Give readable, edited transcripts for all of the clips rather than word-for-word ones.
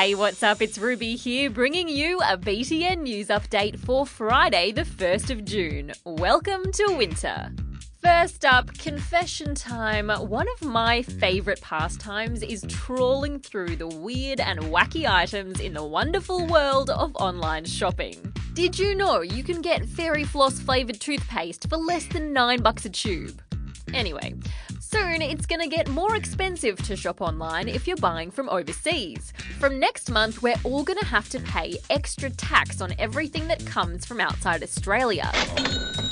Hey, what's up? It's Ruby here, bringing you a BTN news update for Friday, the 1st of June. Welcome to winter. First up, confession time. One of my favourite pastimes is trawling through the weird and wacky items in the wonderful world of online shopping. Did you know you can get fairy floss flavoured toothpaste for less than $9 a tube? Anyway, soon it's going to get more expensive to shop online if you're buying from overseas. From next month, we're all going to have to pay extra tax on everything that comes from outside Australia.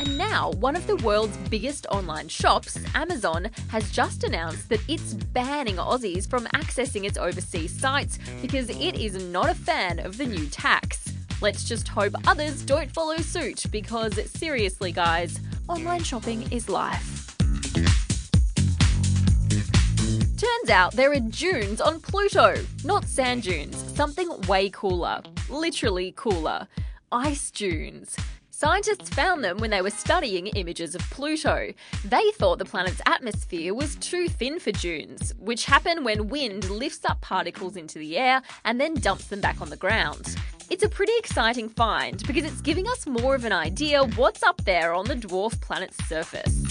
And now, one of the world's biggest online shops, Amazon, has just announced that it's banning Aussies from accessing its overseas sites because it is not a fan of the new tax. Let's just hope others don't follow suit because, seriously guys, online shopping is life. Turns out there are dunes on Pluto, not sand dunes, something way cooler, literally cooler, ice dunes. Scientists found them when they were studying images of Pluto. They thought the planet's atmosphere was too thin for dunes, which happen when wind lifts up particles into the air and then dumps them back on the ground. It's a pretty exciting find because it's giving us more of an idea what's up there on the dwarf planet's surface.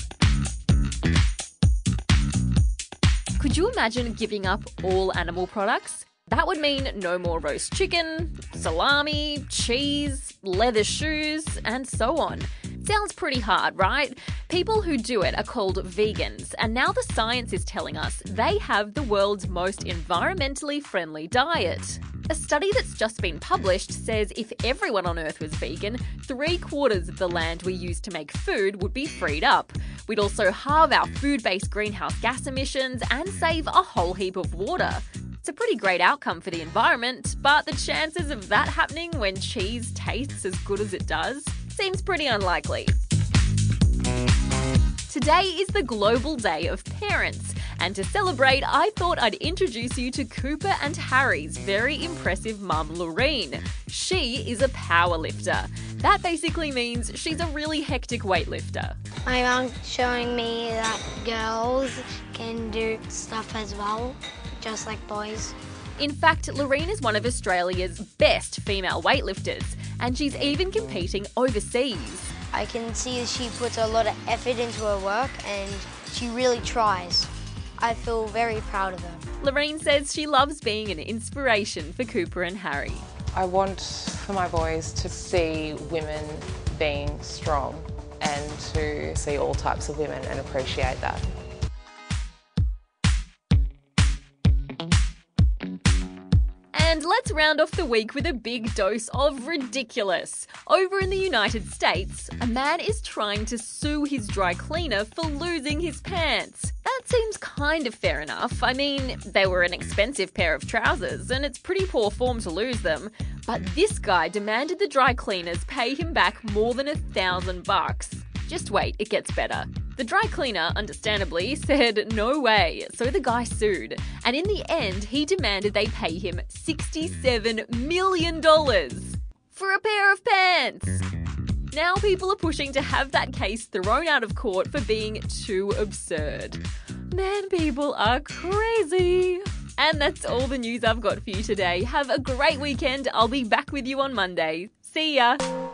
Could you imagine giving up all animal products? That would mean no more roast chicken, salami, cheese, leather shoes, and so on. Sounds pretty hard, right? People who do it are called vegans, and now the science is telling us they have the world's most environmentally friendly diet. A study that's just been published says if everyone on Earth was vegan, 3/4 of the land we use to make food would be freed up. We'd also halve our food-based greenhouse gas emissions and save a whole heap of water. It's a pretty great outcome for the environment, but the chances of that happening when cheese tastes as good as it does seems pretty unlikely. Today is the Global Day of Parents. And to celebrate, I thought I'd introduce you to Cooper and Harry's very impressive mum, Lorraine. She is a powerlifter. That basically means she's a really hectic weightlifter. My mum showing me that girls can do stuff as well, just like boys. In fact, Loreen is one of Australia's best female weightlifters, and she's even competing overseas. I can see she puts a lot of effort into her work, and she really tries. I feel very proud of her. Loreen says she loves being an inspiration for Cooper and Harry. I want for my boys to see women being strong and to see all types of women and appreciate that. And let's round off the week with a big dose of ridiculous. Over in the United States, a man is trying to sue his dry cleaner for losing his pants. That seems kind of fair enough. I mean, they were an expensive pair of trousers, and it's pretty poor form to lose them. But this guy demanded the dry cleaners pay him back more than $1,000. Just wait, it gets better. The dry cleaner, understandably, said no way, so the guy sued. And in the end, he demanded they pay him $67 million for a pair of pants. Now people are pushing to have that case thrown out of court for being too absurd. Man, people are crazy. And that's all the news I've got for you today. Have a great weekend. I'll be back with you on Monday. See ya.